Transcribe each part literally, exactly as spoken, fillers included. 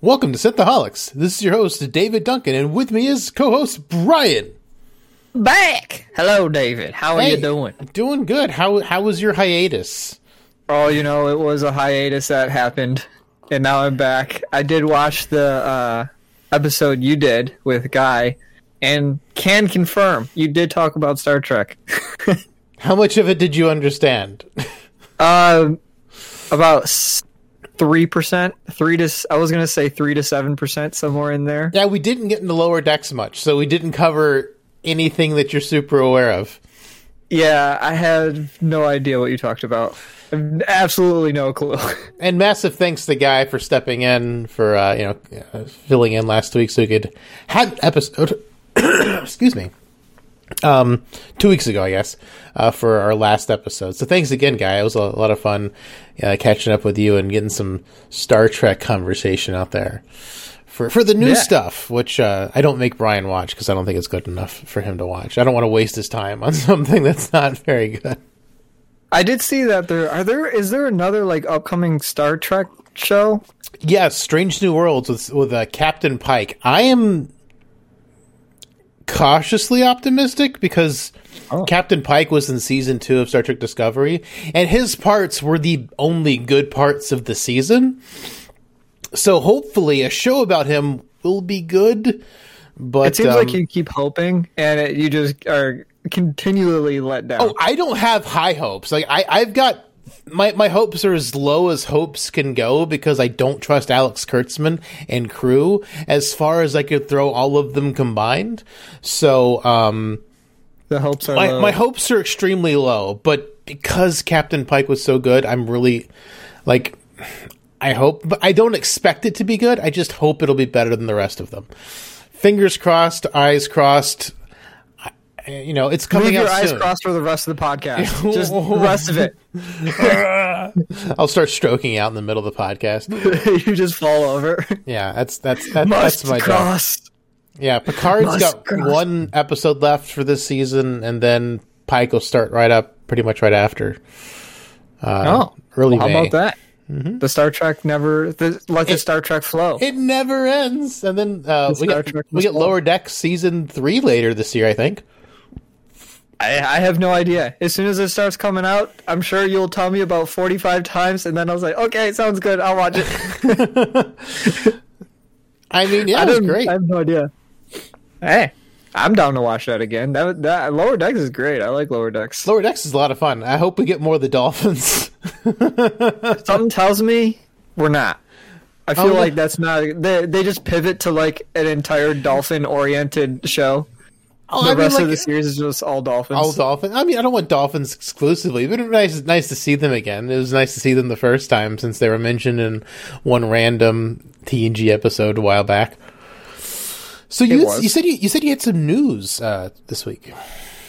Welcome to Synthaholics. This is your host, David Duncan, and with me is co-host Brian. Back! Hello, David. How are hey, you doing? Doing good. How how was your hiatus? Oh, you know, it was a hiatus that happened, and now I'm back. I did watch the uh, episode you did with Guy, and can confirm, you did talk about Star Trek. How much of it did you understand? uh, about... S- Three percent, three to I was gonna say three to seven percent, somewhere in there. Yeah, we didn't get into Lower Decks much, so we didn't cover anything that you're super aware of. Yeah, I had no idea what you talked about. Absolutely no clue. And massive thanks to Guy for stepping in for uh, you know filling in last week, so we could had episode. excuse me. Um, two weeks ago, I guess, uh, for our last episode. So thanks again, Guy. It was a lot of fun uh, catching up with you and getting some Star Trek conversation out there for for the new yeah. stuff, which uh, I don't make Brian watch because I don't think it's good enough for him to watch. I don't want to waste his time on something that's not very good. I did see that there are there is there another like upcoming Star Trek show? Yes, yeah, Strange New Worlds with with uh, Captain Pike. I am. Cautiously optimistic because oh. Captain Pike was in season two of Star Trek Discovery, and his parts were the only good parts of the season. So hopefully a show about him will be good. But it seems um, like you keep hoping, and it, you just are continually let down. Oh, I don't have high hopes. Like I, I've got my my hopes are as low as hopes can go because I don't trust Alex Kurtzman and crew as far as I could throw all of them combined. So um, the hopes are my, low. my hopes are extremely low, but because Captain Pike was so good, I'm really like I hope, but I don't expect it to be good. I just hope it'll be better than the rest of them. Fingers crossed, eyes crossed. You know, it's coming out soon. Leave your eyes crossed for the rest of the podcast. Just the rest of it. I'll start stroking out in the middle of the podcast. You just fall over. Yeah, that's that's that, that's my cross. Job. Yeah, Picard's Must got cross. one episode left for this season, and then Pike will start right up, pretty much right after. Uh, oh, early well, how May. About that? Mm-hmm. The Star Trek never the, let the it, Star Trek flow. It never ends, and then uh, the we get, we get Lower Decks season three later this year, I think. I, I have no idea. As soon as it starts coming out, I'm sure you'll tell me about forty-five times, and then I was like, okay, sounds good, I'll watch it. I mean, yeah, I it was great. I have no idea. Hey, I'm down to watch that again. That, that Lower Decks is great. I like Lower Decks. Lower Decks is a lot of fun. I hope we get more of the dolphins. Something tells me we're not. I feel oh, like that's not... They, they just pivot to like an entire dolphin-oriented show. Oh, the I rest mean, like, of the series is just all dolphins. All dolphins. I mean, I don't want dolphins exclusively, but it's nice, nice to see them again. It was nice to see them the first time since they were mentioned in one random T N G episode a while back. So you you said you, you said you had some news uh, this week.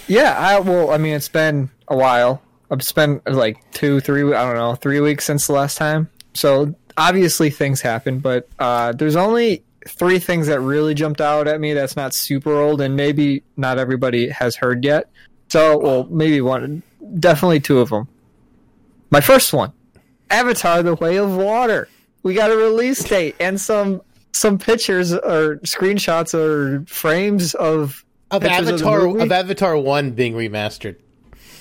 Yeah, I well, I mean, it's been a while. I've spent like two, three, I don't know, three weeks since the last time. So obviously things happen, but uh, there's only. Three things that really jumped out at me that's not super old and maybe not everybody has heard yet. So, well, maybe one. Definitely two of them. My first one, Avatar: The Way of Water. We got a release date and some some pictures or screenshots or frames of... Of Avatar of, of Avatar one being remastered.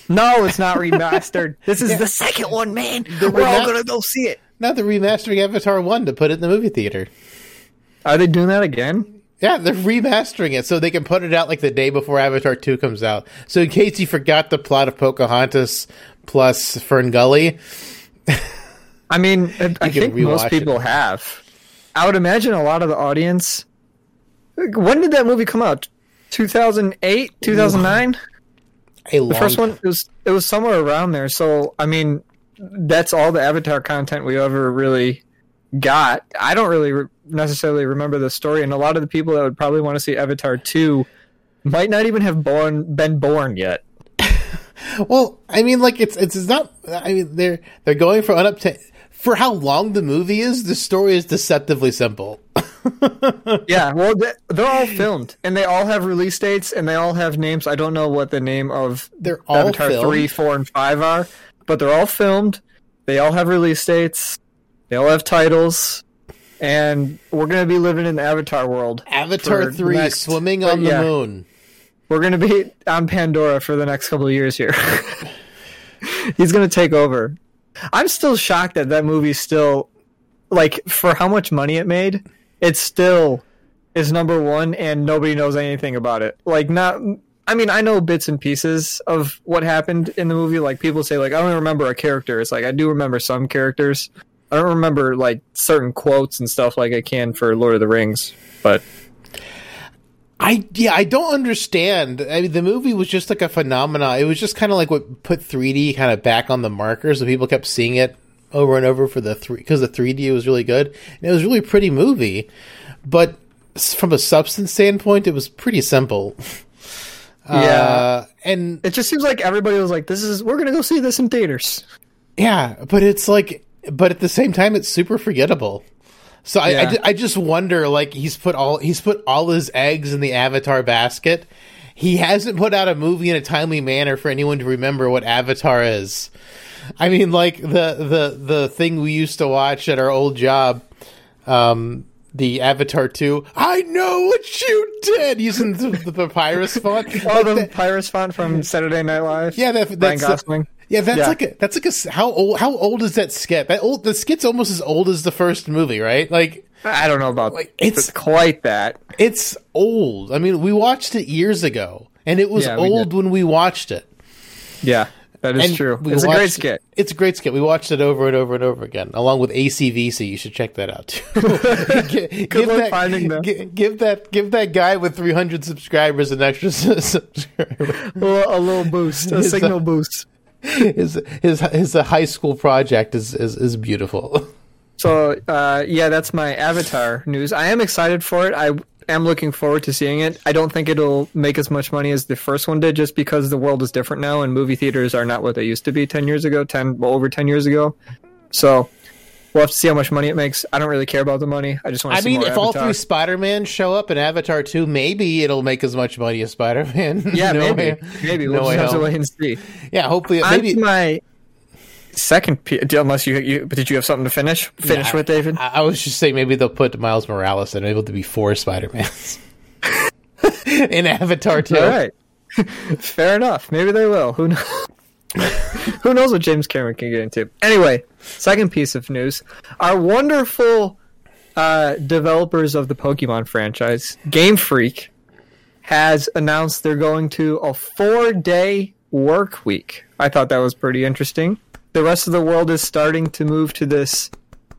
No, it's not remastered. This is yeah. the second one, man. The We're remas- all going to go see it. Not the remastering Avatar one to put it in the movie theater. Are they doing that again? Yeah, they're remastering it so they can put it out like the day before Avatar two comes out. So in case you forgot the plot of Pocahontas plus Fern Gully. I mean, I think most people it. have. I would imagine a lot of the audience... When did that movie come out? two thousand eight? two thousand nine? A long the first one, it was, it was somewhere around there. So, I mean, that's all the Avatar content we ever really... got. I don't really re- necessarily remember the story, and a lot of the people that would probably want to see Avatar two might not even have born been born yet. Well, I mean, like it's it's not. I mean, they're they're going for unobtainable. for how long the movie is, the story is deceptively simple. Yeah, well, they're all filmed, and they all have release dates, and they all have names. I don't know what the name of they're all Avatar filmed. three, four, and five are, but they're all filmed. They all have release dates. They all have titles. And we're going to be living in the Avatar world. Avatar three, next, swimming on yeah, the moon. We're going to be on Pandora for the next couple of years here. He's going to take over. I'm still shocked that that movie still, like, for how much money it made, it still is number one and nobody knows anything about it. Like, not... I mean, I know bits and pieces of what happened in the movie. Like, people say, like, I don't remember a character. It's like, I do remember some characters. I don't remember, like, certain quotes and stuff like I can for Lord of the Rings, but... I, yeah, I don't understand. I mean, the movie was just, like, a phenomenon. It was just kind of like what put three D kind of back on the marker, so people kept seeing it over and over for the three, because the three D was really good. And it was a really pretty movie, but from a substance standpoint, it was pretty simple. Yeah. Uh, and... It just seems like everybody was like, this is... We're gonna go see this in theaters. Yeah, but it's like... But at the same time, it's super forgettable. So I, yeah. I, I just wonder, like, he's put all he's put all his eggs in the Avatar basket. He hasn't put out a movie in a timely manner for anyone to remember what Avatar is. I mean, like, the the, the thing we used to watch at our old job, um, the Avatar two. I know what you did, using the, the papyrus font. Oh, like the papyrus font from Saturday Night Live. Yeah, that, that's Brian Gosling. The, Yeah, that's yeah. like a, that's like a, how old, how old is that skit? That old, the skit's almost as old as the first movie, right? Like, I don't know about like, it's quite that. It's old. I mean, we watched it years ago and it was yeah, old we when we watched it. Yeah, that is and true. It's watched, a great skit. It's a great skit. We watched it over and over and over again, along with A C V C. You should check that out too. give, Good give luck that, finding them. Give, give that, give that guy with three hundred subscribers an extra subscriber. A little, a little boost, a signal a, boost. His his his high school project is is, is beautiful. So uh, yeah, that's my Avatar news. I am excited for it. I am looking forward to seeing it. I don't think it'll make as much money as the first one did, just because the world is different now and movie theaters are not what they used to be ten years ago, ten well, over ten years ago. So we'll have to see how much money it makes. I don't really care about the money. I just want to. I see mean, more if Avatar. All three Spider-Man show up in Avatar two, maybe it'll make as much money as Spider-Man. Yeah, no maybe, way. maybe we'll no just have to wait and see. Yeah, hopefully. Maybe I'm my second. P- unless you, you, did you have something to finish? Finish yeah, with David. I, I was just saying maybe they'll put Miles Morales in, able to be four Spider-Mans in Avatar two. All right, fair enough. Maybe they will. Who knows? Who knows what James Cameron can get into? Anyway, second piece of news. Our wonderful uh, developers of the Pokemon franchise, Game Freak, has announced they're going to a four-day work week. I thought that was pretty interesting. The rest of the world is starting to move to this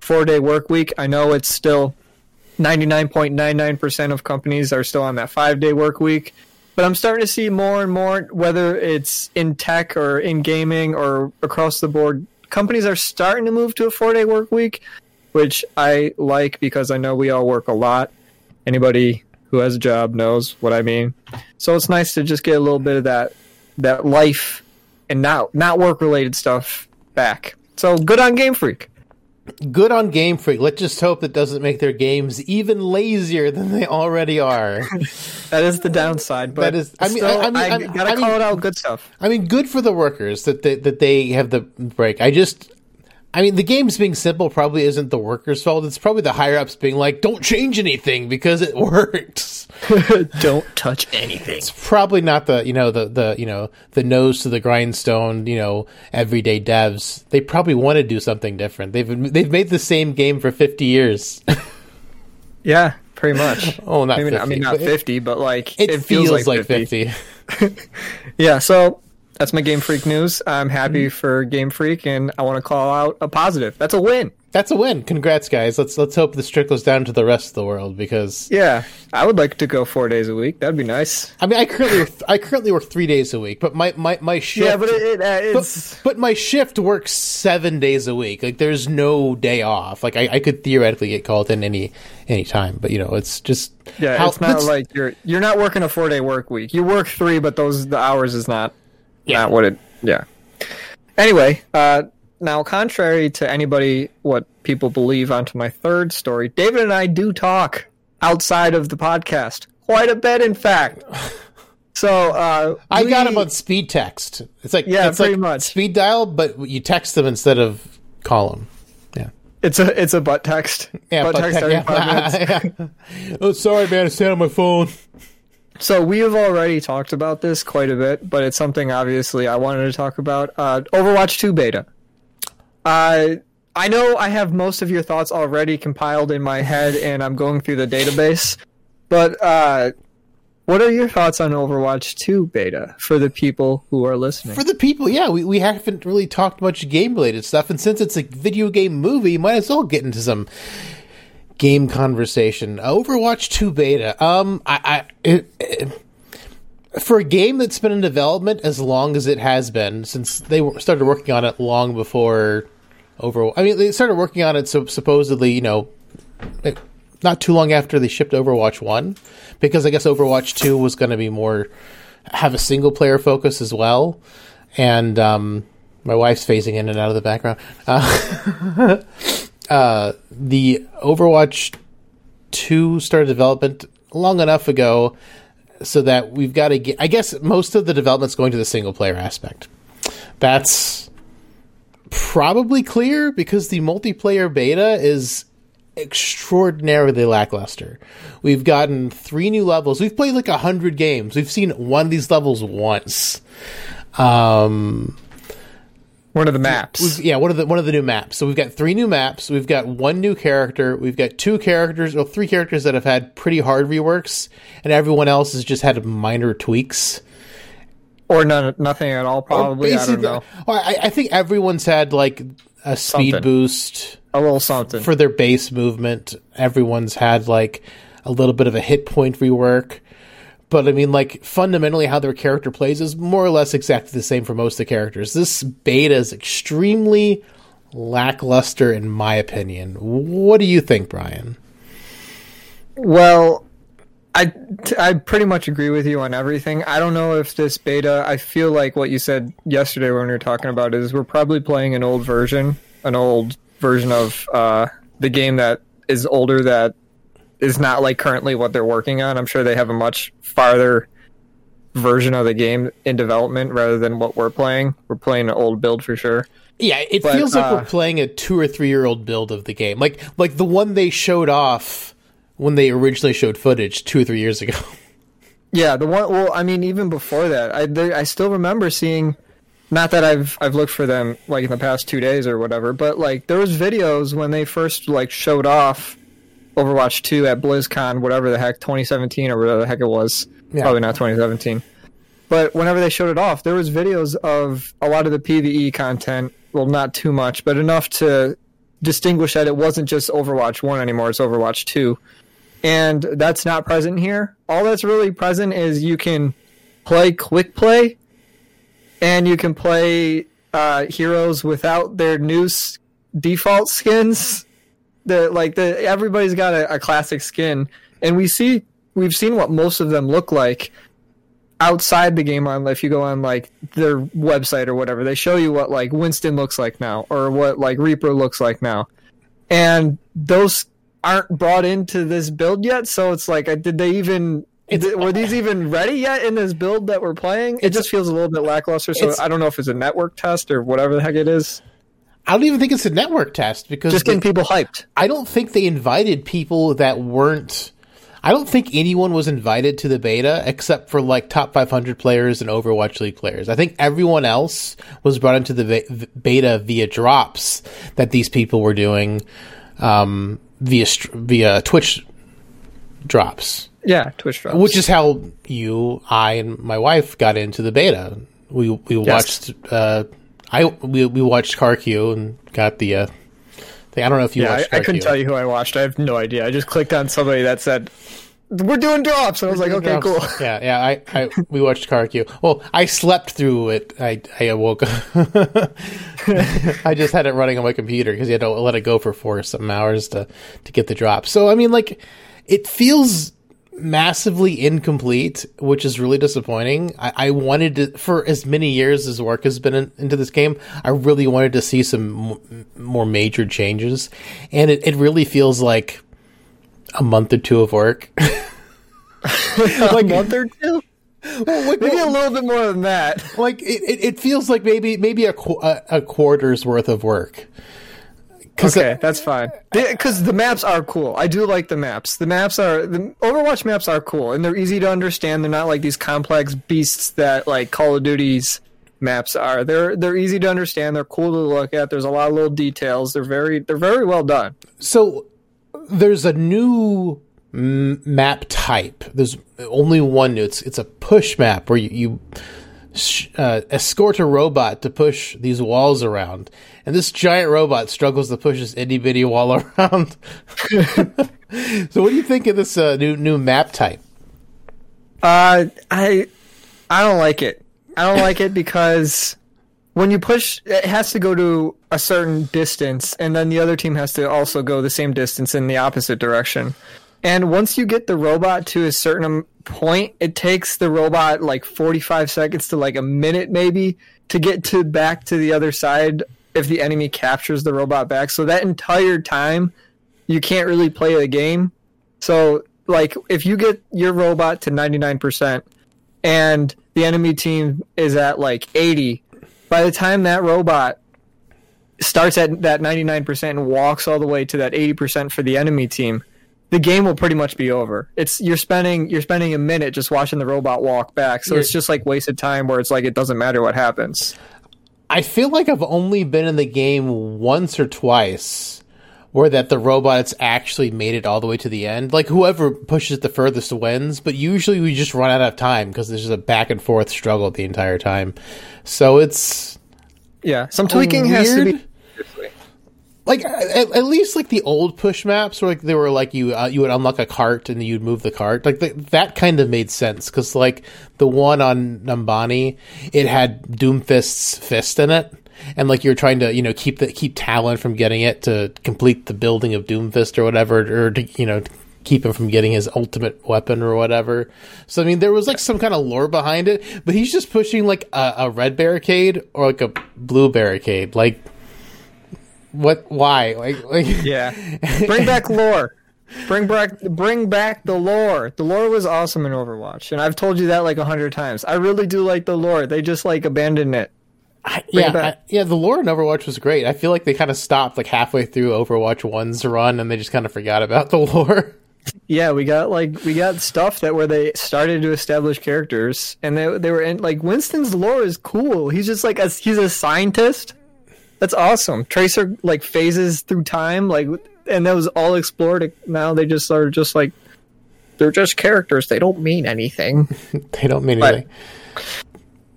four-day work week. I know it's still ninety-nine point nine nine percent of companies are still on that five-day work week. But I'm starting to see more and more, whether it's in tech or in gaming or across the board, companies are starting to move to a four-day work week, which I like because I know we all work a lot. Anybody who has a job knows what I mean. So it's nice to just get a little bit of that that life and not, not work-related stuff back. So good on Game Freak. Good on Game Freak. Let's just hope it doesn't make their games even lazier than they already are. That is the downside. But that is, I mean, still, I, mean, I, I gotta I call mean, it out. Good stuff. I mean, good for the workers that they, that they have the break. I just, I mean, the games being simple probably isn't the workers' fault. It's probably the higher ups being like, "Don't change anything because it works. Don't touch anything." It's probably not the you know the the you know the nose to the grindstone you know everyday devs. They probably want to do something different. They've they've made the same game for fifty years. Yeah, pretty much. Oh, not I mean, fifty. I mean, not but fifty, it, but like it, it feels, feels like, like fifty. fifty. Yeah, so. That's my Game Freak news. I'm happy for Game Freak, and I want to call out a positive. That's a win. That's a win. Congrats, guys. Let's let's hope this trickles down to the rest of the world because yeah, I would like to go four days a week. That'd be nice. I mean, I currently work, I currently work three days a week, but my, my, my shift yeah, but it, it, uh, it's... But, but my shift works seven days a week. Like there's no day off. Like I, I could theoretically get called in any any time, but you know it's just yeah. How, it's not it's... like you're you're not working a four day work week. You work three, but those the hours is not. Yeah. Not what it, yeah. Anyway, uh, Now, contrary to anybody, what people believe onto my third story, David and I do talk outside of the podcast. Quite a bit, in fact. So uh, I we, got him on speed text. It's like, yeah, it's pretty like much. Speed dial, but you text them instead of call them. Yeah. It's a it's a butt text. Yeah, butt, butt text. text yeah. yeah. Oh, sorry, man. I sat on my phone. So we have already talked about this quite a bit, but it's something, obviously, I wanted to talk about. Uh, Overwatch two beta. Uh, I know I have most of your thoughts already compiled in my head, and I'm going through the database. But uh, what are your thoughts on Overwatch two beta for the people who are listening? For the people, yeah. We, we haven't really talked much game-related stuff, and since it's a video game movie, you might as well get into some game conversation. Overwatch two beta. Um, I, I it, it, for a game that's been in development as long as it has been, since they started working on it long before Overwatch. I mean, they started working on it so supposedly, you know, it, not too long after they shipped Overwatch one, because I guess Overwatch two was going to be more have a single player focus as well. And um, my wife's phasing in and out of the background. Uh, Uh, the Overwatch two started development long enough ago so that we've got to get, I guess most of the development's going to the single player aspect. That's probably clear because the multiplayer beta is extraordinarily lackluster. We've gotten three new levels. We've played like a hundred games. We've seen one of these levels once. Um... One of the maps. Yeah, one of the one of the new maps. So we've got three new maps. We've got one new character. We've got two characters, or three characters that have had pretty hard reworks, and everyone else has just had minor tweaks. Or none, nothing at all, probably. I don't know. Well, I, I think everyone's had, like, a speed something. boost. A little something. For their base movement. Everyone's had, like, a little bit of a hit point rework. But, I mean, like, fundamentally how their character plays is more or less exactly the same for most of the characters. This beta is extremely lackluster, in my opinion. What do you think, Brian? Well, I, I pretty much agree with you on everything. I don't know if this beta... I feel like what you said yesterday when we were talking about is we're probably playing an old version, an old version of uh, the game that is older that... is not like currently what they're working on. I'm sure they have a much farther version of the game in development rather than what we're playing. We're playing an old build for sure. Yeah, it but, feels like uh, we're playing a two or three year old build of the game, like like the one they showed off when they originally showed footage two or three years ago. Yeah, the one. Well, I mean, even before that, I they, I still remember seeing. Not that I've I've looked for them like in the past two days or whatever, but like there was videos when they first like showed off Overwatch two at BlizzCon, whatever the heck, twenty seventeen or whatever the heck it was. Yeah. Probably not twenty seventeen. But whenever they showed it off, there was videos of a lot of the PvE content. Well, not too much, but enough to distinguish that it wasn't just Overwatch one anymore, it's Overwatch two. And that's not present here. All that's really present is you can play quick play, and you can play uh, heroes without their new s- default skins. The, like the everybody's got a, a classic skin, and we see we've seen what most of them look like outside the game. On if you go on like their website or whatever, they show you what like Winston looks like now, or what like Reaper looks like now, and those aren't brought into this build yet. So it's like, did they even? It's, were these even ready yet in this build that we're playing? It just feels a little bit lackluster. So I don't know if it's a network test or whatever the heck it is. I don't even think it's a network test because just getting they, people hyped. I don't think they invited people that weren't. I don't think anyone was invited to the beta except for like top five hundred players and Overwatch League players. I think everyone else was brought into the beta via drops that these people were doing um, via via Twitch drops. Yeah, Twitch drops, which is how you, I, and my wife got into the beta. We we watched. Yes. Uh, I we we watched CarQ and got the uh, thing. I don't know if you yeah, watched CarQ. I, I couldn't tell you who I watched. I have no idea. I just clicked on somebody that said, we're doing drops. And I was like, okay, drops. Cool. Yeah, yeah. I, I we watched CarQ. Well, I slept through it. I, I woke up. I just had it running on my computer because you had to let it go for four or some hours to, to get the drops. So, I mean, like, it feels massively incomplete, which is really disappointing. I, I wanted to, for as many years as work has been in, into this game, I really wanted to see some m- more major changes, and it, it really feels like a month or two of work. Like a month or two? Well, like, maybe well, a little bit more than that. Like it, it, it feels like maybe maybe a qu- a, a quarter's worth of work. Okay, the, that's fine. Because the maps are cool. I do like the maps. The maps are the Overwatch maps are cool, and they're easy to understand. They're not like these complex beasts that like Call of Duty's maps are. They're they're easy to understand. They're cool to look at. There's a lot of little details. They're very they're very well done. So there's a new map type. There's only one new. It's it's a push map where you. you Uh, escort a robot to push these walls around, and this giant robot struggles to push this itty bitty wall around. So, what do you think of this uh, new new map type? Uh, I I don't like it. I don't like it because when you push, it has to go to a certain distance, and then the other team has to also go the same distance in the opposite direction. And once you get the robot to a certain point, it takes the robot like forty-five seconds to like a minute maybe to get to back to the other side if the enemy captures the robot back. So that entire time, you can't really play the game. So like if you get your robot to ninety-nine percent and the enemy team is at like eighty, by the time that robot starts at that ninety-nine percent and walks all the way to that eighty percent for the enemy team, the game will pretty much be over. It's you're spending you're spending a minute just watching the robot walk back, so you're, it's just like wasted time where it's like it doesn't matter what happens. I feel like I've only been in the game once or twice where that the robot's actually made it all the way to the end. Like whoever pushes it the furthest wins, but usually we just run out of time because there's just a back and forth struggle the entire time. So it's yeah, some tweaking weird. has to be. Like at, at least like the old push maps where like they were like you uh, you would unlock a cart and you'd move the cart, like the, that kind of made sense because like the one on Numbani, it had Doomfist's fist in it, and like you're trying to you know keep the keep Talon from getting it to complete the building of Doomfist or whatever, or to, you know to keep him from getting his ultimate weapon or whatever. So I mean there was like some kind of lore behind it, but he's just pushing like a, a red barricade or like a blue barricade, like. What? Why? Like, like yeah. Bring back lore. Bring back, bring back the lore. The lore was awesome in Overwatch, and I've told you that like a hundred times. I really do like the lore. They just like abandoned it. I, yeah, it I, yeah. The lore in Overwatch was great. I feel like they kind of stopped like halfway through Overwatch one's run, and they just kind of forgot about the lore. Yeah, we got like we got stuff that where they started to establish characters, and they they were in like Winston's lore is cool. He's just like a, he's a scientist. That's awesome. Tracer like phases through time, like, and that was all explored. Now they just are just like they're just characters. They don't mean anything. They don't mean but, anything.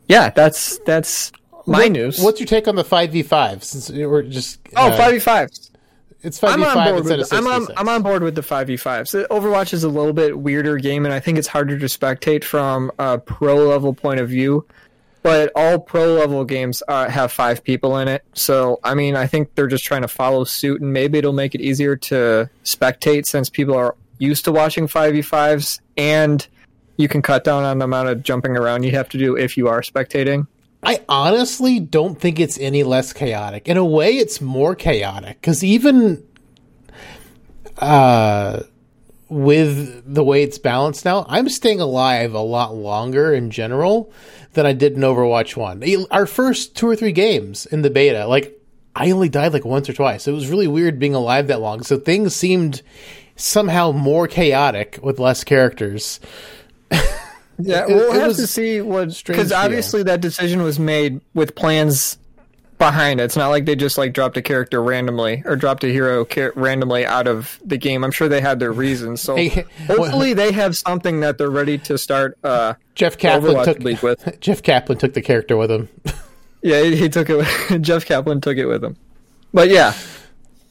Yeah, that's that's my what, news. What's your take on the five v five? Since we're just oh uh, five v five. It's five v five instead of six v six. I'm on, I'm on board with the five v five. So Overwatch is a little bit weirder game, and I think it's harder to spectate from a pro level point of view. But all pro-level games uh, have five people in it. So, I mean, I think they're just trying to follow suit, and maybe it'll make it easier to spectate since people are used to watching five v fives, and you can cut down on the amount of jumping around you have to do if you are spectating. I honestly don't think it's any less chaotic. In a way, it's more chaotic, because even uh, with the way it's balanced now, I'm staying alive a lot longer in general than I did in Overwatch one. Our first two or three games in the beta, like, I only died like once or twice. It was really weird being alive that long. So things seemed somehow more chaotic with less characters. Yeah, we'll it, it have to see what... Because obviously that decision was made with plans behind it. It's not like they just like dropped a character randomly or dropped a hero car- randomly out of the game. I'm sure they had their reasons. So hey, hopefully well, they have something that they're ready to start. Uh, Jeff Kaplan Overwatch took League with. Jeff Kaplan took the character with him. Yeah, he, he took it. Jeff Kaplan took it with him. But yeah,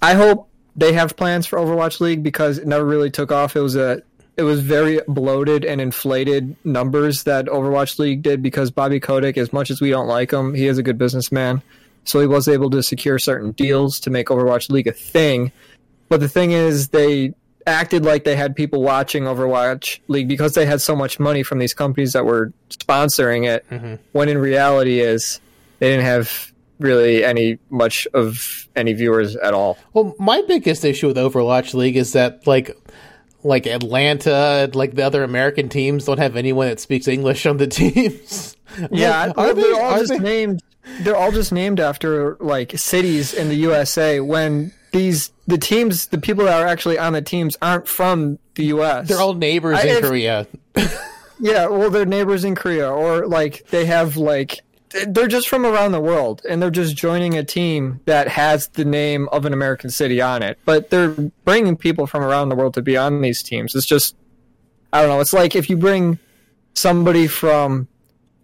I hope they have plans for Overwatch League because it never really took off. It was a it was very bloated and inflated numbers that Overwatch League did because Bobby Kotick, as much as we don't like him, he is a good businessman. So he was able to secure certain deals to make Overwatch League a thing. But the thing is, they acted like they had people watching Overwatch League because they had so much money from these companies that were sponsoring it, mm-hmm. when in reality is they didn't have really any much of any viewers at all. Well, my biggest issue with Overwatch League is that like like Atlanta, like the other American teams don't have anyone that speaks English on the teams. Yeah, like, are they're they, all are just they... named they're all just named after like cities in the U S A when These the teams, the people that are actually on the teams aren't from the U S. They're all neighbors I, in if, Korea. Yeah, well, they're neighbors in Korea, or like they have like they're just from around the world, and they're just joining a team that has the name of an American city on it. But they're bringing people from around the world to be on these teams. It's just I don't know. It's like if you bring somebody from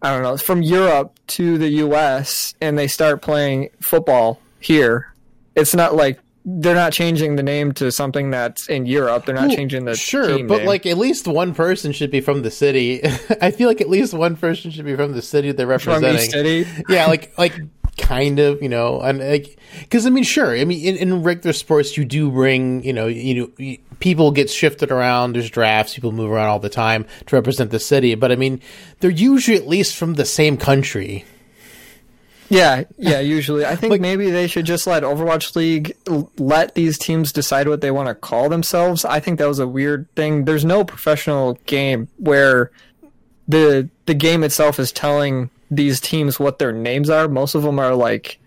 I don't know from Europe to the U S and they start playing football here, it's not like they're not changing the name to something that's in Europe. They're not well, changing the sure, team but name. Like at least one person should be from the city. I feel like at least one person should be from the city they're representing. From each city, yeah, like like kind of, you know, and like because I mean, sure, I mean in, in regular sports you do bring, you know, you know, people get shifted around. There's drafts, people move around all the time to represent the city. But I mean, they're usually at least from the same country. Yeah, yeah, usually. I think like, maybe they should just let Overwatch League let these teams decide what they want to call themselves. I think that was a weird thing. There's no professional game where the the game itself is telling these teams what their names are. Most of them are like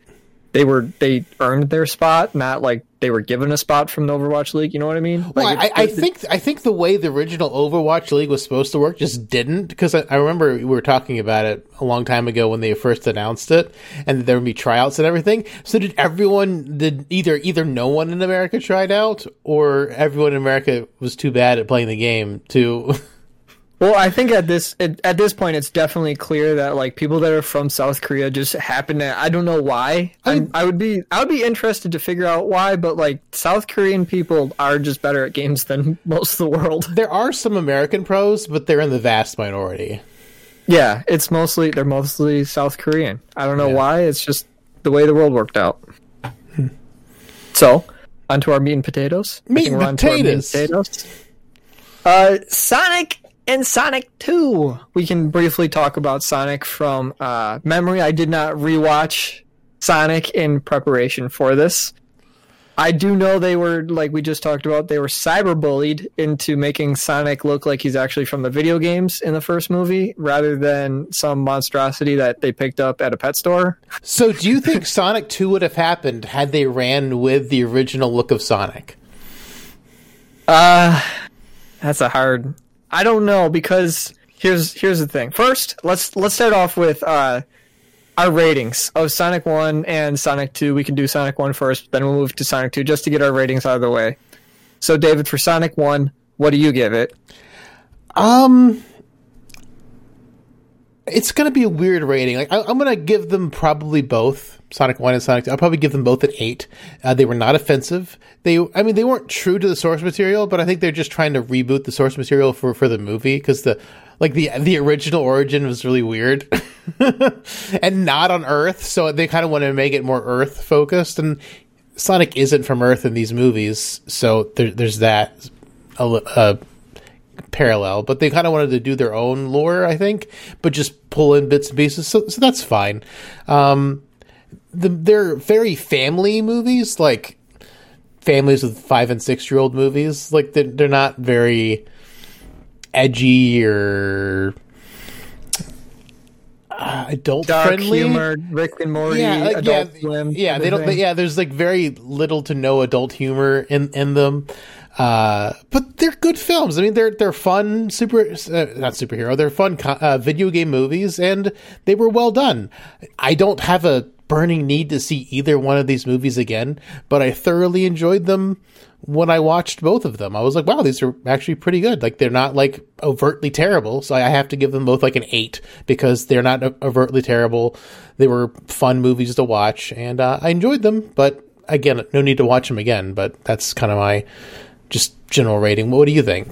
they were they earned their spot, not like they were given a spot from the Overwatch League. You know what I mean? Well, like, I, it, I think I think the way the original Overwatch League was supposed to work just didn't, because I, I remember we were talking about it a long time ago when they first announced it, and there would be tryouts and everything. So did everyone? Did either either no one in America tried out, or everyone in America was too bad at playing the game to? Well, I think at this it, at this point, it's definitely clear that like people that are from South Korea just happen to. I don't know why. I, I would be I would be interested to figure out why, but like South Korean people are just better at games than most of the world. There are some American pros, but they're in the vast minority. Yeah, it's mostly they're mostly South Korean. I don't know yeah. why. It's just the way the world worked out. So, onto our meat and potatoes. Meat and potatoes. Meat and potatoes. Uh, Sonic. And Sonic two, we can briefly talk about Sonic from uh, memory. I did not rewatch Sonic in preparation for this. I do know they were, like we just talked about, they were cyberbullied into making Sonic look like he's actually from the video games in the first movie, rather than some monstrosity that they picked up at a pet store. So do you think Sonic two would have happened had they ran with the original look of Sonic? Uh, that's a hard... I don't know, because here's here's the thing. First, let's let's start off with uh, our ratings of Sonic one and Sonic two. We can do Sonic one first, then we'll move to Sonic two just to get our ratings out of the way. So, David, for Sonic one, what do you give it? Um, it's gonna be a weird rating. Like I, I'm gonna give them probably both. Sonic one and Sonic two, I'll probably give them both an eight. Uh, they were not offensive. They, I mean, they weren't true to the source material, but I think they're just trying to reboot the source material for, for the movie, because the like the the original origin was really weird and not on Earth, so they kind of want to make it more Earth focused. And Sonic isn't from Earth in these movies, so there, there's that a, a parallel. But they kind of wanted to do their own lore, I think, but just pull in bits and pieces. So, so that's fine. Um, The, they're very family movies, like families with five and six year old movies. Like they're, they're not very edgy or uh, adult Dark friendly. Humor, Rick and Morty, yeah, like, Adult yeah, Swim. Yeah, they don't. They, yeah, there's like very little to no adult humor in in them. Uh, but they're good films. I mean, they're they're fun super uh, not superhero. They're fun uh, video game movies, and they were well done. I don't have a burning need to see either one of these movies again, but I thoroughly enjoyed them when I watched both of them. I was like, wow, these are actually pretty good. Like they're not like overtly terrible, so I have to give them both like an eight, because they're not overtly terrible. They were fun movies to watch, and uh, I enjoyed them, but again, no need to watch them again. But that's kind of my just general rating. What do you think?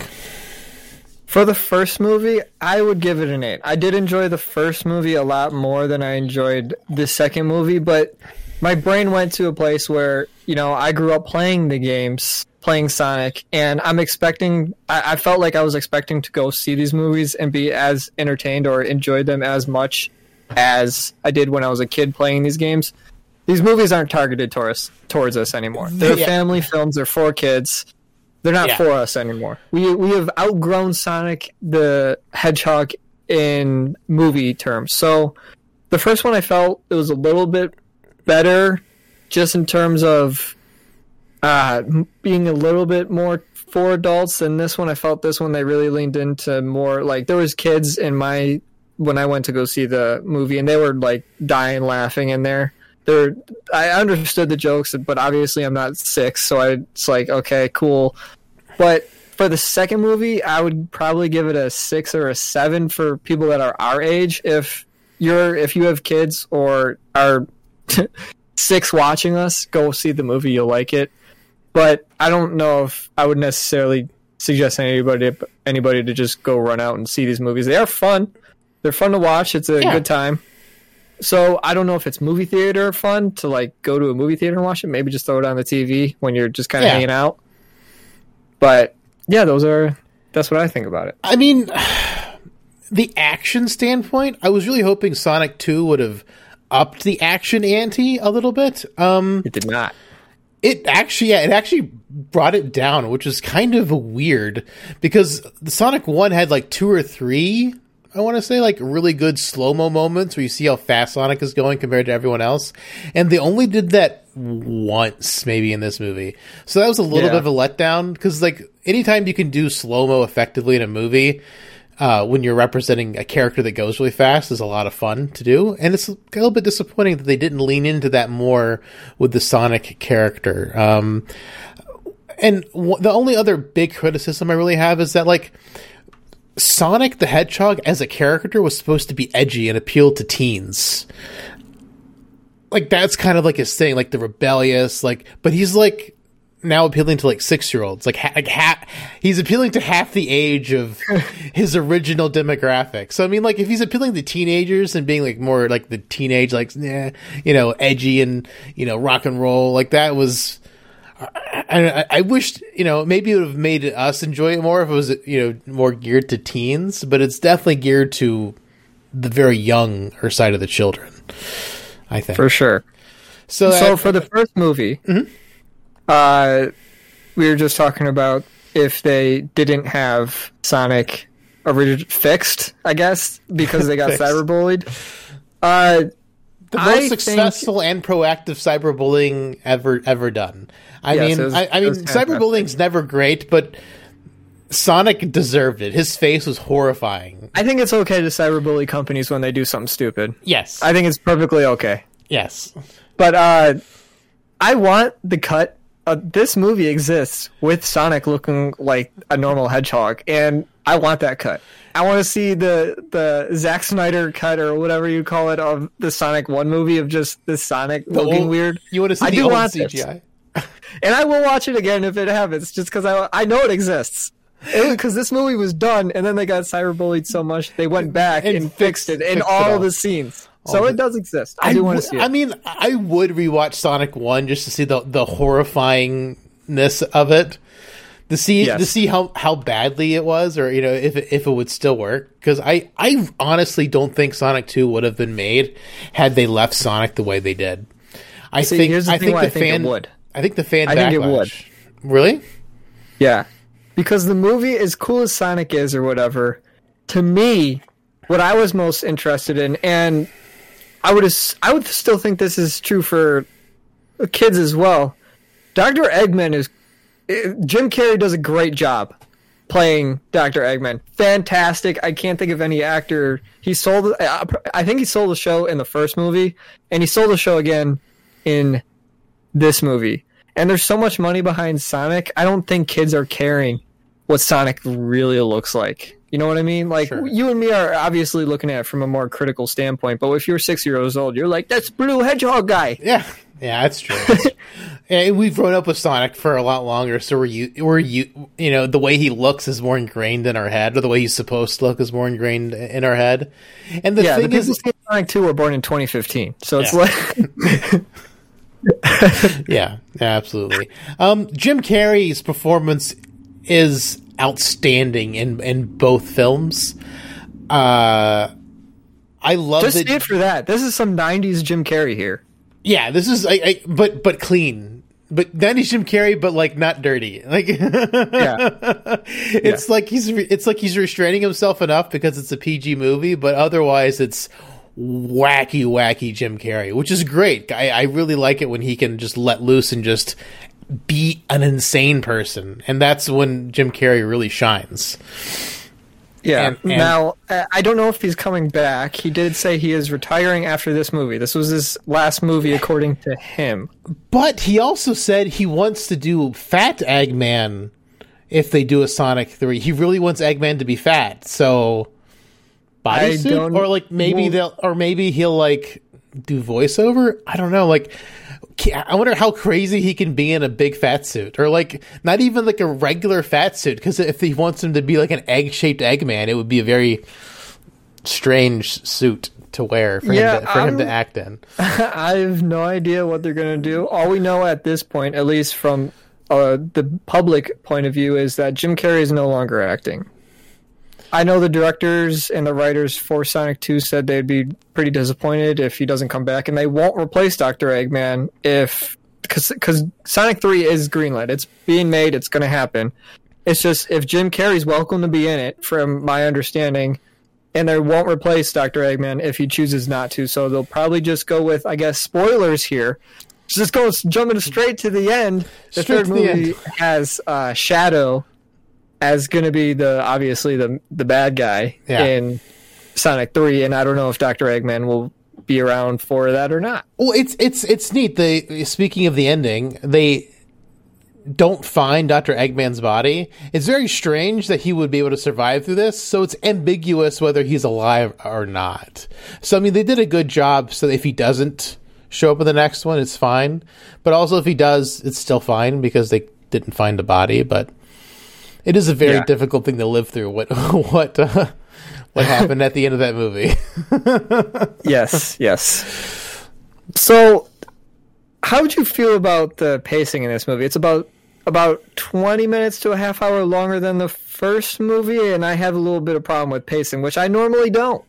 For the first movie, I would give it an eight. I did enjoy the first movie a lot more than I enjoyed the second movie, but my brain went to a place where, you know, I grew up playing the games, playing Sonic, and I'm expecting, I, I felt like I was expecting to go see these movies and be as entertained or enjoy them as much as I did when I was a kid playing these games. These movies aren't targeted towards, towards us anymore. They're yeah. family films. They're for kids. They're not yeah. for us anymore. We we have outgrown Sonic the Hedgehog in movie terms. So the first one, I felt it was a little bit better just in terms of uh, being a little bit more for adults than this one. I felt this one, they really leaned into more, like, there was kids in my, when I went to go see the movie, and they were like dying laughing in there. They're, I understood the jokes, but obviously I'm not six, so I, it's like, okay, cool. But for the second movie, I would probably give it a six or a seven for people that are our age. If you're, if you have kids or are six watching us, go see the movie. You'll like it. But I don't know if I would necessarily suggest anybody anybody to just go run out and see these movies. They are fun. They're fun to watch. It's a yeah. good time. So I don't know if it's movie theater fun to, like, go to a movie theater and watch it. Maybe just throw it on the T V when you're just kind of yeah. hanging out. But yeah, those are, that's what I think about it. I mean, the action standpoint, I was really hoping Sonic two would have upped the action ante a little bit. Um, it did not. It actually, yeah, it actually brought it down, which is kind of weird because Sonic one had like two or three, I want to say, like, really good slow-mo moments where you see how fast Sonic is going compared to everyone else. And they only did that once, maybe, in this movie. So that was a little yeah. bit of a letdown, because, like, anytime you can do slow-mo effectively in a movie, uh, when you're representing a character that goes really fast, is a lot of fun to do. And it's a little bit disappointing that they didn't lean into that more with the Sonic character. Um, and w- the only other big criticism I really have is that, like, Sonic the Hedgehog as a character was supposed to be edgy and appeal to teens. Like, that's kind of like his thing, like the rebellious, like, but he's like now appealing to like six-year-olds, like, ha- like ha- he's appealing to half the age of his original demographic. So I mean, like, if he's appealing to teenagers and being like more like the teenage, like, nah, you know, edgy and, you know, rock and roll, like, that was, I, I, I wished, you know, maybe it would have made us enjoy it more if it was, you know, more geared to teens, but it's definitely geared to the very young or side of the children, I think. For sure. So, so that, for the first movie, mm-hmm. uh, we were just talking about if they didn't have Sonic orig- fixed, I guess, because they got cyberbullied. Uh, The most I successful think... and proactive cyberbullying ever ever done. I yes, mean, was, I, I mean, cyberbullying's never great, but Sonic deserved it. His face was horrifying. I think it's okay to cyberbully companies when they do something stupid. Yes, I think it's perfectly okay. Yes, but uh, I want the cut. Uh, this movie exists with Sonic looking like a normal hedgehog, and I want that cut. I want to see the the Zack Snyder cut or whatever you call it of the Sonic one movie of just the Sonic the looking old, weird. You want to see I the do old want C G I, this. And I will watch it again if it happens, just because I I know it exists. Because this movie was done, and then they got cyberbullied so much they went back and, and fixed, fixed it in fixed all it the scenes. So it does exist. I, I do want to see it. I mean, I would rewatch Sonic one just to see the, the horrifyingness of it, to see yes. to see how, how badly it was, or, you know, if it, if it would still work. Because I, I honestly don't think Sonic two would have been made had they left Sonic the way they did. I see, think here's the I think the I think fan it would. I think the fan I backlash. Think it would. Really? Yeah, because the movie, as cool as Sonic is or whatever, to me, what I was most interested in, and I would I would still think this is true for kids as well. Doctor Eggman is... Jim Carrey does a great job playing Doctor Eggman. Fantastic. I can't think of any actor. He sold... I think he sold the show in the first movie, and he sold the show again in this movie. And there's so much money behind Sonic, I don't think kids are caring what Sonic really looks like. You know what I mean? Like, sure. You and me are obviously looking at it from a more critical standpoint, but if you're six years old, you're like, that's Blue Hedgehog guy. Yeah, yeah, that's true. That's true. And we've grown up with Sonic for a lot longer, so we're, we're, you know, the way he looks is more ingrained in our head, or the way he's supposed to look is more ingrained in our head. And the yeah, thing the is, Sonic two were born in twenty fifteen, so yeah. It's like... Yeah, absolutely. Um, Jim Carrey's performance is outstanding in, in both films. Uh, I love just it for that. This is some nineties Jim Carrey here. Yeah, this is I, I, but but clean. But nineties Jim Carrey, but like not dirty. Like, yeah. It's yeah. like he's re- it's like he's restraining himself enough because it's a P G movie, but otherwise it's wacky, wacky Jim Carrey, which is great. I, I really like it when he can just let loose and just be an insane person, and that's when Jim Carrey really shines. Yeah. And, and now, I don't know if he's coming back. He did say he is retiring after this movie. This was his last movie, according to him. But he also said he wants to do Fat Eggman if they do a Sonic three. He really wants Eggman to be fat. So, bodysuit? Or, like, maybe well, they'll, or maybe he'll, like, do voiceover? I don't know. Like, I wonder how crazy he can be in a big fat suit, or like not even like a regular fat suit. Because if he wants him to be like an egg-shaped Eggman, it would be a very strange suit to wear for yeah, him to, for I'm, him to act in. I have no idea what they're gonna do. All we know at this point, at least from uh, the public point of view, is that Jim Carrey is no longer acting. I know the directors and the writers for Sonic two said they'd be pretty disappointed if he doesn't come back, and they won't replace Doctor Eggman if because because Sonic three is greenlit. It's being made. It's going to happen. It's just if Jim Carrey's welcome to be in it, from my understanding, and they won't replace Doctor Eggman if he chooses not to. So they'll probably just go with, I guess, spoilers here. Just go jumping straight to the end. The straight third movie the has uh, Shadow as going to be the obviously the the bad guy yeah. in Sonic three, and I don't know if Doctor Eggman will be around for that or not. Well, it's it's it's neat. They speaking of the ending, they don't find Doctor Eggman's body. It's very strange that he would be able to survive through this, so it's ambiguous whether he's alive or not. So I mean, they did a good job. So if he doesn't show up in the next one, it's fine. But also, if he does, it's still fine because they didn't find a body, but. It is a very yeah. difficult thing to live through. What what uh, what happened at the end of that movie? yes, yes. So, how would you feel about the pacing in this movie? It's about about twenty minutes to a half hour longer than the first movie, and I have a little bit of problem with pacing, which I normally don't.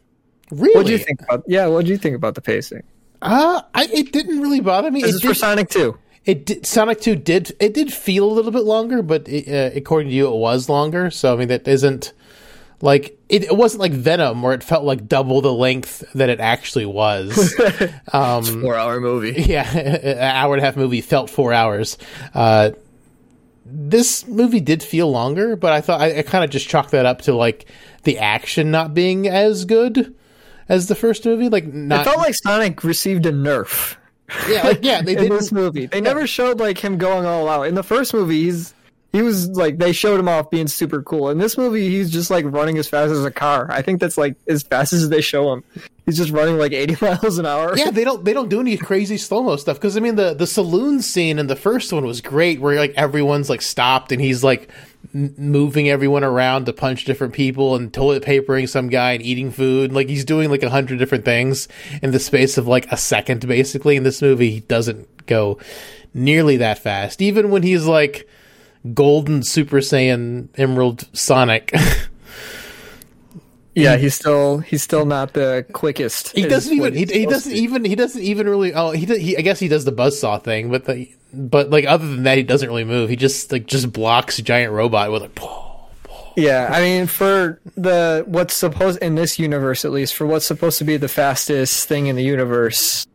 Really? What do you think about? Yeah. What do you think about the pacing? Uh I, it didn't really bother me. This it is did- for Sonic two. It did, Sonic two did it did feel a little bit longer, but it, uh, according to you, it was longer. So I mean, that isn't like it, it wasn't like Venom, where it felt like double the length that it actually was. Um, it's a four-hour movie, yeah, an hour and a half movie felt four hours. Uh, this movie did feel longer, but I thought I, I kind of just chalked that up to like the action not being as good as the first movie. Like, not, it felt like Sonic received a nerf. Yeah, like, yeah, they did this movie. They yeah. never showed like him going all out. In the first movie, he's he was like they showed him off being super cool. In this movie, he's just like running as fast as a car. I think that's like as fast as they show him. He's just running like eighty miles an hour. Yeah, they don't they don't do any crazy slow mo stuff because I mean the the saloon scene in the first one was great where like everyone's like stopped and he's like m- moving everyone around to punch different people and toilet papering some guy and eating food. Like he's doing like a hundred different things in the space of like a second basically. In this movie, he doesn't go nearly that fast. Even when he's like. Golden Super Saiyan Emerald Sonic. yeah, he's still he's still not the quickest. He doesn't even he, he doesn't even he doesn't even really oh he, he I guess he does the buzzsaw thing, but the, but like other than that he doesn't really move. He just like just blocks a giant robot with a paw. Yeah, I mean for the what's supposed in this universe at least for what's supposed to be the fastest thing in the universe.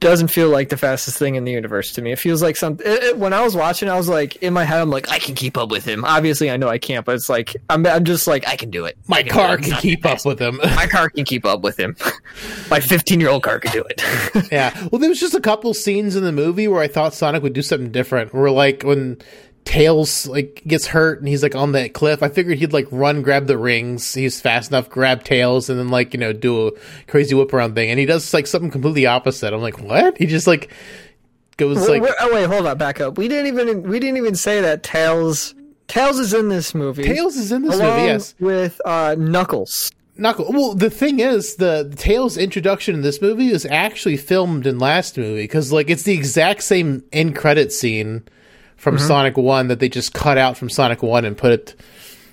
Doesn't feel like the fastest thing in the universe to me. It feels like something. It, it, when I was watching, I was like, in my head, I'm like, I can keep up with him. Obviously, I know I can't, but it's like, I'm, I'm just like, I can do it. My car can keep up with him. My car can keep up with him. My fifteen-year-old car can do it. yeah. Well, there was just a couple scenes in the movie where I thought Sonic would do something different. Where like when Tails like gets hurt and he's like on that cliff, I figured he'd like run, grab the rings. He's fast enough, grab Tails, and then like you know do a crazy whip around thing. And he does like something completely opposite. I'm like, what? He just like goes we're, like. We're, oh wait, hold on, back up. We didn't even we didn't even say that Tails Tails is in this movie. Tails is in this along movie. Yes, with uh, Knuckles. Knuckles. Well, the thing is, the, the Tails introduction in this movie is actually filmed in last movie, because like it's the exact same end credit scene from mm-hmm. Sonic one that they just cut out from Sonic one and put it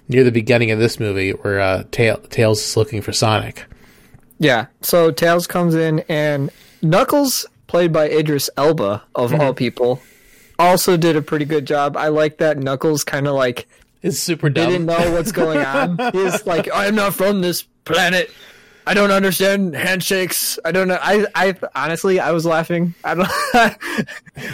near the beginning of this movie, where uh, Ta- Tails is looking for Sonic. Yeah, so Tails comes in, and Knuckles, played by Idris Elba, of mm-hmm. all people, also did a pretty good job. I like that Knuckles kind of like... is super dumb. Didn't know what's going on. He's like, I'm not from this planet. I don't understand handshakes. I don't know. I, I honestly, I was laughing. I don't,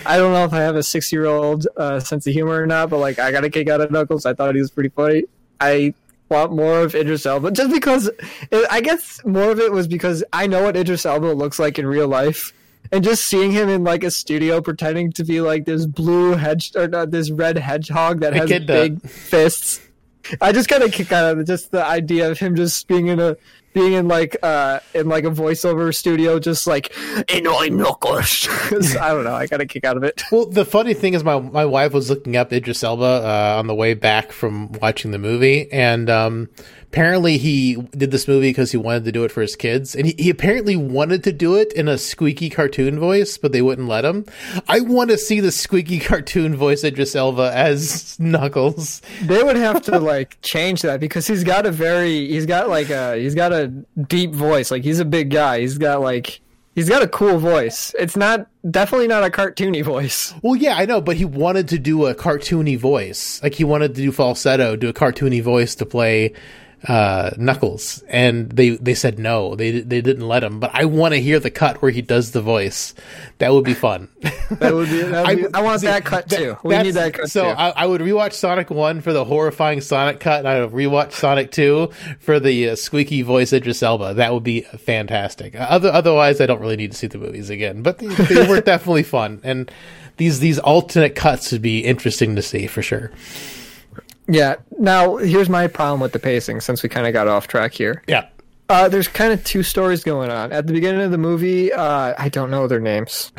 I don't know if I have a six-year-old uh, sense of humor or not, but like, I got a kick out of Knuckles. I thought he was pretty funny. I want more of Idris Elba, just because it, I guess more of it was because I know what Idris Elba looks like in real life. And just seeing him in like a studio pretending to be like this blue hedge or not this red hedgehog that has big that. fists. I just got a kick out of it, just the idea of him just being in a being in like uh in like a voiceover studio, just like and I'm Knuckles. I don't know. I got a kick out of it. Well, the funny thing is, my my wife was looking up Idris Elba uh, on the way back from watching the movie, and um, apparently he did this movie because he wanted to do it for his kids, and he, he apparently wanted to do it in a squeaky cartoon voice, but they wouldn't let him. I want to see the squeaky cartoon voice Idris Elba as Knuckles. They would have to like change that, because he's got a very he's got like a he's got a deep voice. Like, he's a big guy. He's got like he's got a cool voice. It's not definitely not a cartoony voice. Well, yeah, I know, but he wanted to do a cartoony voice. Like, he wanted to do falsetto, do a cartoony voice to play uh, Knuckles, and they they said no. They they didn't let him. But I want to hear the cut where he does the voice. That would be fun. that would be. That would be I, I want see, that cut that, too. We need that cut so too. So I, I would rewatch Sonic one for the horrifying Sonic cut, and I would rewatch Sonic two for the uh, squeaky voice Idris Elba. That would be fantastic. Other, otherwise, I don't really need to see the movies again. But they, they were definitely fun, and these these alternate cuts would be interesting to see for sure. Yeah. Now, here's my problem with the pacing, since we kind of got off track here. Yeah. Uh, there's kind of two stories going on. At the beginning of the movie, uh, I don't know their names,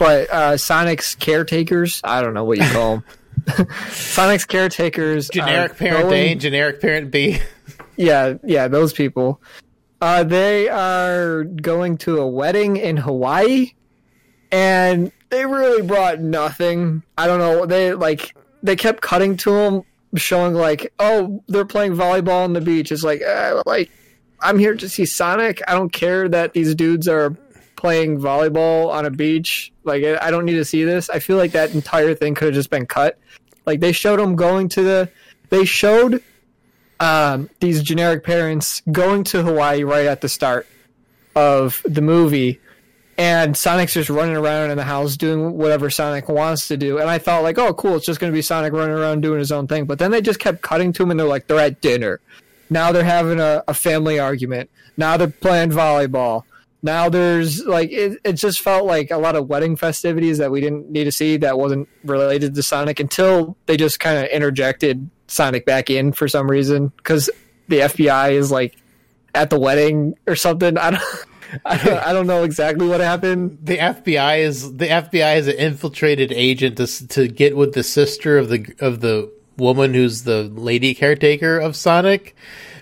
but uh, Sonic's caretakers, I don't know what you call them. Sonic's caretakers. Generic parent going, A, generic parent B. yeah, yeah, those people. Uh, they are going to a wedding in Hawaii, and they really brought nothing. I don't know. They, like, they kept cutting to them, showing like, oh, they're playing volleyball on the beach. It's like, uh, like, I'm here to see Sonic. I don't care that these dudes are playing volleyball on a beach. Like, I don't need to see this. I feel like that entire thing could have just been cut. Like, they showed them going to the, they showed um, these generic parents going to Hawaii right at the start of the movie. And Sonic's just running around in the house doing whatever Sonic wants to do. And I thought, like, oh, cool, it's just going to be Sonic running around doing his own thing. But then they just kept cutting to him, and they're like, they're at dinner. Now they're having a, a family argument. Now they're playing volleyball. Now there's, like, it, it just felt like a lot of wedding festivities that we didn't need to see that wasn't related to Sonic, until they just kind of interjected Sonic back in for some reason. Because the F B I is, like, at the wedding or something. I don't I don't, I don't know exactly what happened. The F B I is the F B I is an infiltrated agent to to get with the sister of the of the woman who's the lady caretaker of Sonic,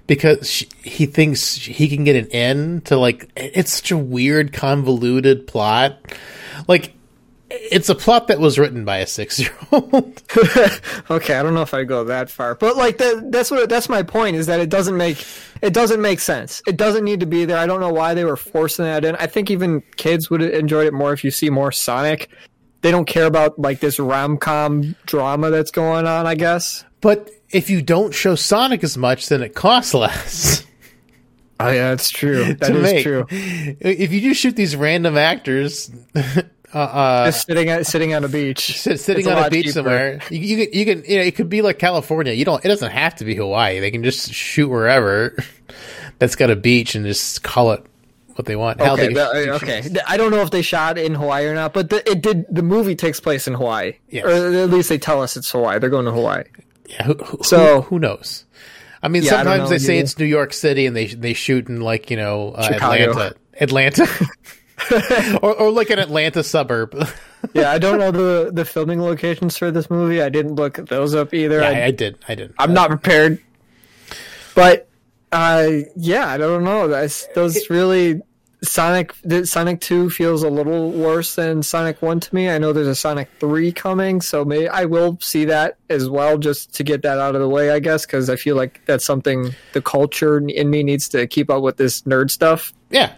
because she, he thinks he can get an in to, like, it's such a weird, convoluted plot. Like, it's a plot that was written by a six-year-old. Okay, I don't know if I go that far, but like that, that's what that's my point, is that it doesn't make it doesn't make sense. It doesn't need to be there. I don't know why they were forcing that in. I think even kids would have enjoyed it more if you see more Sonic. They don't care about like this rom-com drama that's going on, I guess. But if you don't show Sonic as much, then it costs less. Oh yeah, that's true. That is make. true. If you just shoot these random actors. Uh, uh, Just sitting at, sitting on a beach, sit, sitting it's on a, a beach cheaper. somewhere. You, you can, you can, you know, it could be like California. You don't. It doesn't have to be Hawaii. They can just shoot wherever that's got a beach and just call it what they want. Okay, Hell, they but, okay. I don't know if they shot in Hawaii or not, but the, it did. The movie takes place in Hawaii, yes. Or at least they tell us it's Hawaii. They're going to Hawaii. Yeah. Who, who, so who knows? I mean, yeah, sometimes I they either. say it's New York City, and they they shoot in like you know uh, Atlanta, Atlanta. or, or like an Atlanta suburb. yeah, I don't know the, the filming locations for this movie. I didn't look those up either. Yeah, I, I did. I didn't. I'm not prepared. But Uh, yeah, I don't know. That's, those it, really... Sonic Sonic two feels a little worse than Sonic one to me. I know there's a Sonic three coming, so maybe I will see that as well, just to get that out of the way, I guess, because I feel like that's something the culture in me needs to keep up with, this nerd stuff. Yeah.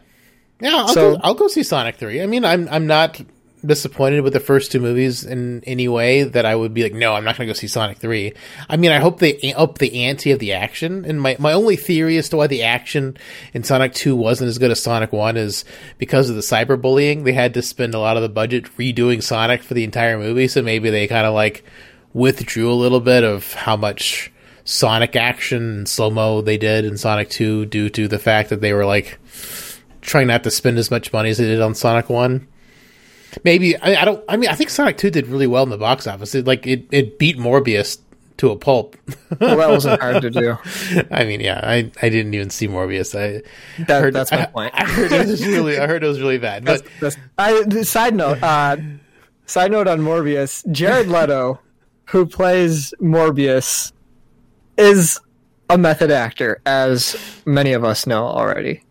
Yeah, I'll, so, go, I'll go see Sonic three. I mean, I'm I'm not disappointed with the first two movies in any way that I would be like, no, I'm not going to go see Sonic three. I mean, I hope they up the ante of the action. And my, my only theory as to why the action in Sonic two wasn't as good as Sonic one is because of the cyberbullying. They had to spend a lot of the budget redoing Sonic for the entire movie. So maybe they kind of like withdrew a little bit of how much Sonic action and slow-mo they did in Sonic two due to the fact that they were like... trying not to spend as much money as they did on Sonic one. Maybe I, I don't. I mean, I think Sonic two did really well in the box office. It, like it, it beat Morbius to a pulp. Well, that wasn't hard to do. I mean, yeah, I, I didn't even see Morbius. I that, heard, that's my I, point. I heard it was really. I heard it was really bad. But that's, that's, I, side note. Uh, side note on Morbius. Jared Leto, who plays Morbius, is a method actor, as many of us know already.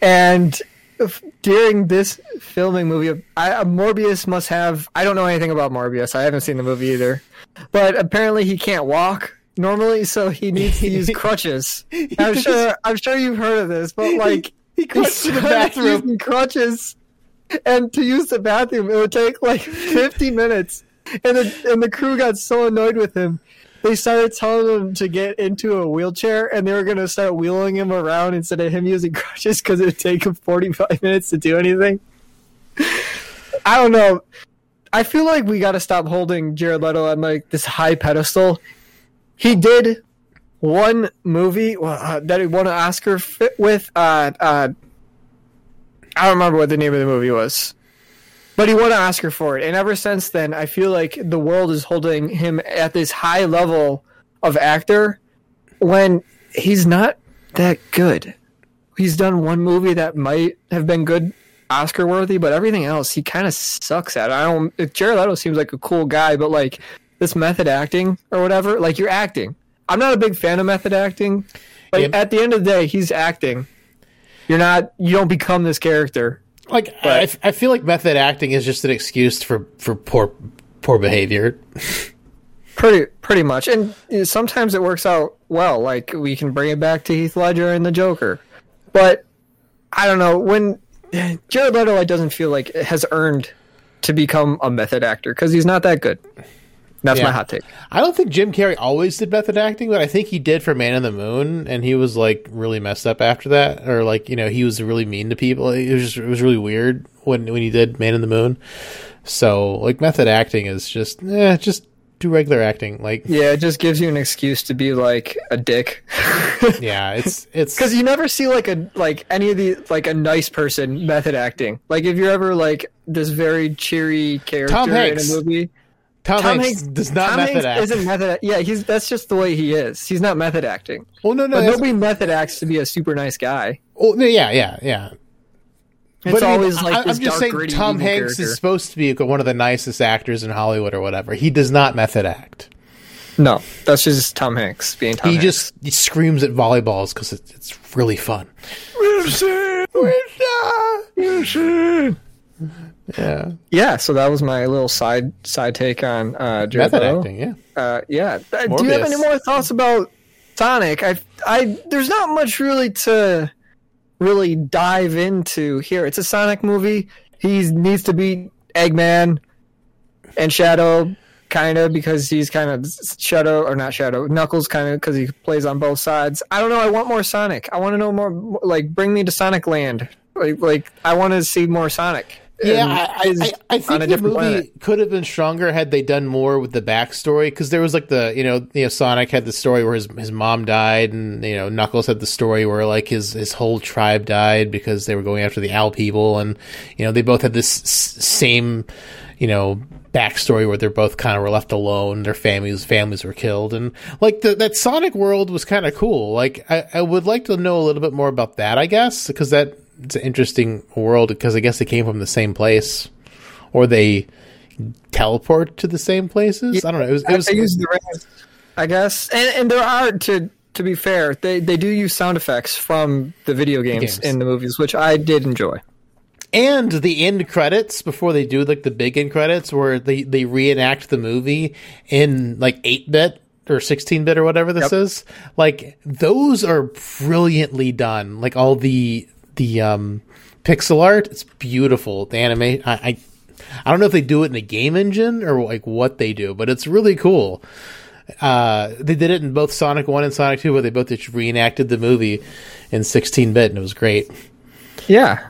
And if, during this filming movie, I, Morbius must have... I don't know anything about Morbius. I haven't seen the movie either. But apparently he can't walk normally, so he needs to use crutches. I'm sure I'm sure you've heard of this, but like... He, he crutches to the bathroom. Using crutches. And to use the bathroom, it would take like fifty minutes. And the, and the crew got so annoyed with him. They started telling him to get into a wheelchair, and they were going to start wheeling him around instead of him using crutches because it would take him forty-five minutes to do anything. I don't know. I feel like we got to stop holding Jared Leto on like this high pedestal. He did one movie uh, that he won an Oscar fit with. Uh, uh, I don't remember what the name of the movie was. But he won an Oscar for it, and ever since then, I feel like the world is holding him at this high level of actor when he's not that good. He's done one movie that might have been good, Oscar-worthy, but everything else he kind of sucks at. I don't. Jared Leto seems like a cool guy, but like this method acting or whatever, like you're acting. I'm not a big fan of method acting, but yep. At the end of the day, he's acting. You're not. You don't become this character. Like I, I feel like method acting is just an excuse for, for poor poor behavior. pretty pretty much, and sometimes it works out well. Like we can bring it back to Heath Ledger and the Joker, but I don't know when Jared Leto like, doesn't feel like it has earned to become a method actor because he's not that good. That's yeah. my hot take. I don't think Jim Carrey always did method acting, but I think he did for Man on the Moon, and he was like really messed up after that, or like you know he was really mean to people. It was just it was really weird when when he did Man on the Moon. So like method acting is just eh, just do regular acting. Like yeah, it just gives you an excuse to be like a dick. yeah, it's it's because you never see like a like any of the like a nice person method acting. Like if you're ever like this very cheery character Tom Hanks. In a movie. Tom, Tom Hanks, Hanks does not Tom method Hanks act. Isn't method, yeah, he's that's just the way he is. He's not method acting. Oh no, no, but nobody method acts to be a super nice guy. Oh no, yeah, yeah, yeah. It's but always I mean, like I, this I'm just dark, saying. Tom Hanks character. Is supposed to be one of the nicest actors in Hollywood or whatever. He does not method act. No, that's just Tom Hanks being Tom. He Hanks. just he screams at volleyballs because it, it's really fun. Wilson, Wilson, Wilson. Yeah. Yeah. So that was my little side side take on uh, Jared Leto. Acting, yeah. Uh, yeah. Morbius. Do you have any more thoughts about Sonic? I, I, there's not much really to really dive into here. It's a Sonic movie. He needs to beat Eggman and Shadow, kind of because he's kind of Shadow or not Shadow Knuckles, kind of because he plays on both sides. I don't know. I want more Sonic. I want to know more. Like, bring me to Sonic Land. Like, like I want to see more Sonic. Yeah, I, I, I think the movie planet. could have been stronger had they done more with the backstory, because there was like the, you know, you know, Sonic had the story where his his mom died, and, you know, Knuckles had the story where like his, his whole tribe died because they were going after the owl people, and, you know, they both had this s- same, you know, backstory where they're both kind of were left alone, their families families were killed, and like the, that Sonic world was kind of cool. Like, I, I would like to know a little bit more about that, I guess, because that... It's an interesting world because I guess they came from the same place, or they teleport to the same places. Yeah, I don't know. It was. It was I, used the rest, I guess, and and there are to to be fair, they, they do use sound effects from the video games, games in the movies, which I did enjoy. And the end credits, before they do like the big end credits, where they, they reenact the movie in like eight-bit or sixteen-bit or whatever this yep. is, like those are brilliantly done. Like all the the um, pixel art, it's beautiful. The anime, I, I I don't know if they do it in a game engine or like what they do, but it's really cool. Uh, they did it in both Sonic one and Sonic two, where they both just reenacted the movie in sixteen-bit, and it was great. Yeah.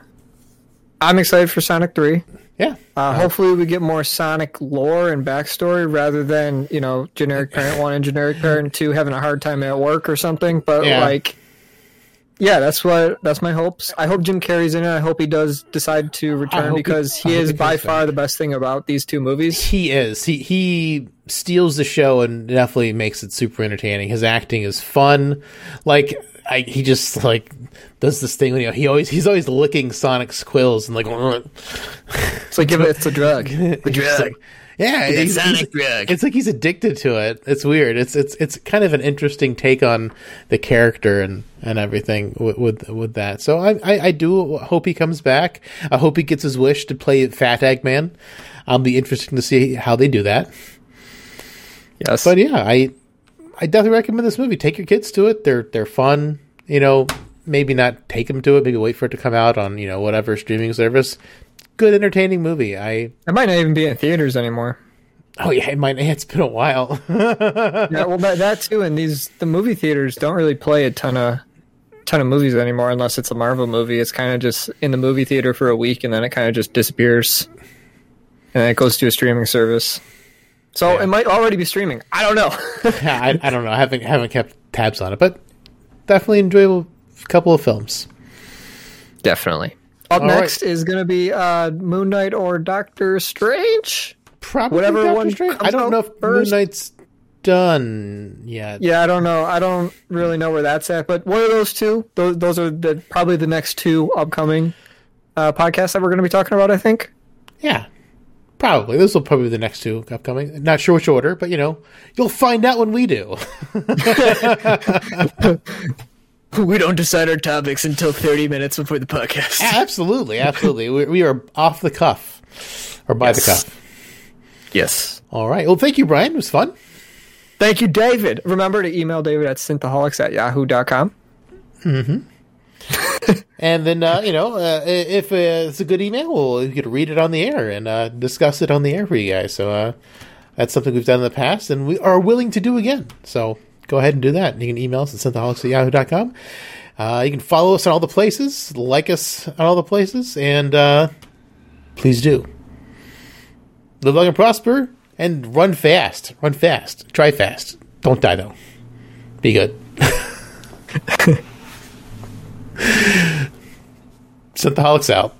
I'm excited for Sonic three. Yeah. Uh, uh, hopefully we get more Sonic lore and backstory rather than, you know, generic parent one and generic parent two having a hard time at work or something. But yeah. like, yeah, that's what, that's my hopes. I hope Jim Carrey's in it. I hope he does decide to return because he, he is by far back. the best thing about these two movies. He is. He, he steals the show and definitely makes it super entertaining. His acting is fun. Like, I, he just like does this thing when you know, he always he's always licking Sonic's quills and like it's like it's a drug, the drug. It's like, yeah, it's, it's Sonic drug. It's like he's addicted to it. It's weird. It's it's it's kind of an interesting take on the character and, and everything with, with with that. So I, I I do hope he comes back. I hope he gets his wish to play Fat Eggman. I'll be interesting to see how they do that. Yes, but yeah, I. I definitely recommend this movie. Take your kids to it. They're they're fun. You know, maybe not take them to it. Maybe wait for it to come out on, you know, whatever streaming service. Good, entertaining movie. I it might not even be in theaters anymore. Oh yeah, it might. It's been a while. Yeah, well, that, that too. And these the movie theaters don't really play a ton of ton of movies anymore, unless it's a Marvel movie. It's kind of just in the movie theater for a week, and then it kind of just disappears, and it goes to a streaming service. So yeah. It might already be streaming. I don't know. yeah, I, I don't know. I haven't haven't kept tabs on it, but definitely enjoyable couple of films. Definitely. Up All next right. is going to be uh, Moon Knight or Doctor Strange. Probably whatever Doctor one. Strange. I don't know if first. Moon Knight's done yet. Yeah, I don't know. I don't really know where that's at. But one of those two. Those those are the, probably the next two upcoming uh, podcasts that we're going to be talking about. I think. Yeah. Probably. This will probably be the next two upcoming. Not sure which order, but, you know, you'll find out when we do. We don't decide our topics until thirty minutes before the podcast. Absolutely. Absolutely. We, we are off the cuff or by yes. the cuff. Yes. All right. Well, thank you, Brian. It was fun. Thank you, David. Remember to email David at synthaholics at yahoo dot com. Mm-hmm. And then, uh, you know, uh, if uh, it's a good email, we'll you could read it on the air and uh, discuss it on the air for you guys. So uh, that's something we've done in the past and we are willing to do again. So go ahead and do that. You can email us at synthaholics at yahoo dot com. Uh, you can follow us on all the places, like us on all the places, and uh, please do. Live long and prosper and run fast. Run fast. Try fast. Don't die, though. Be good. Synthaholics out.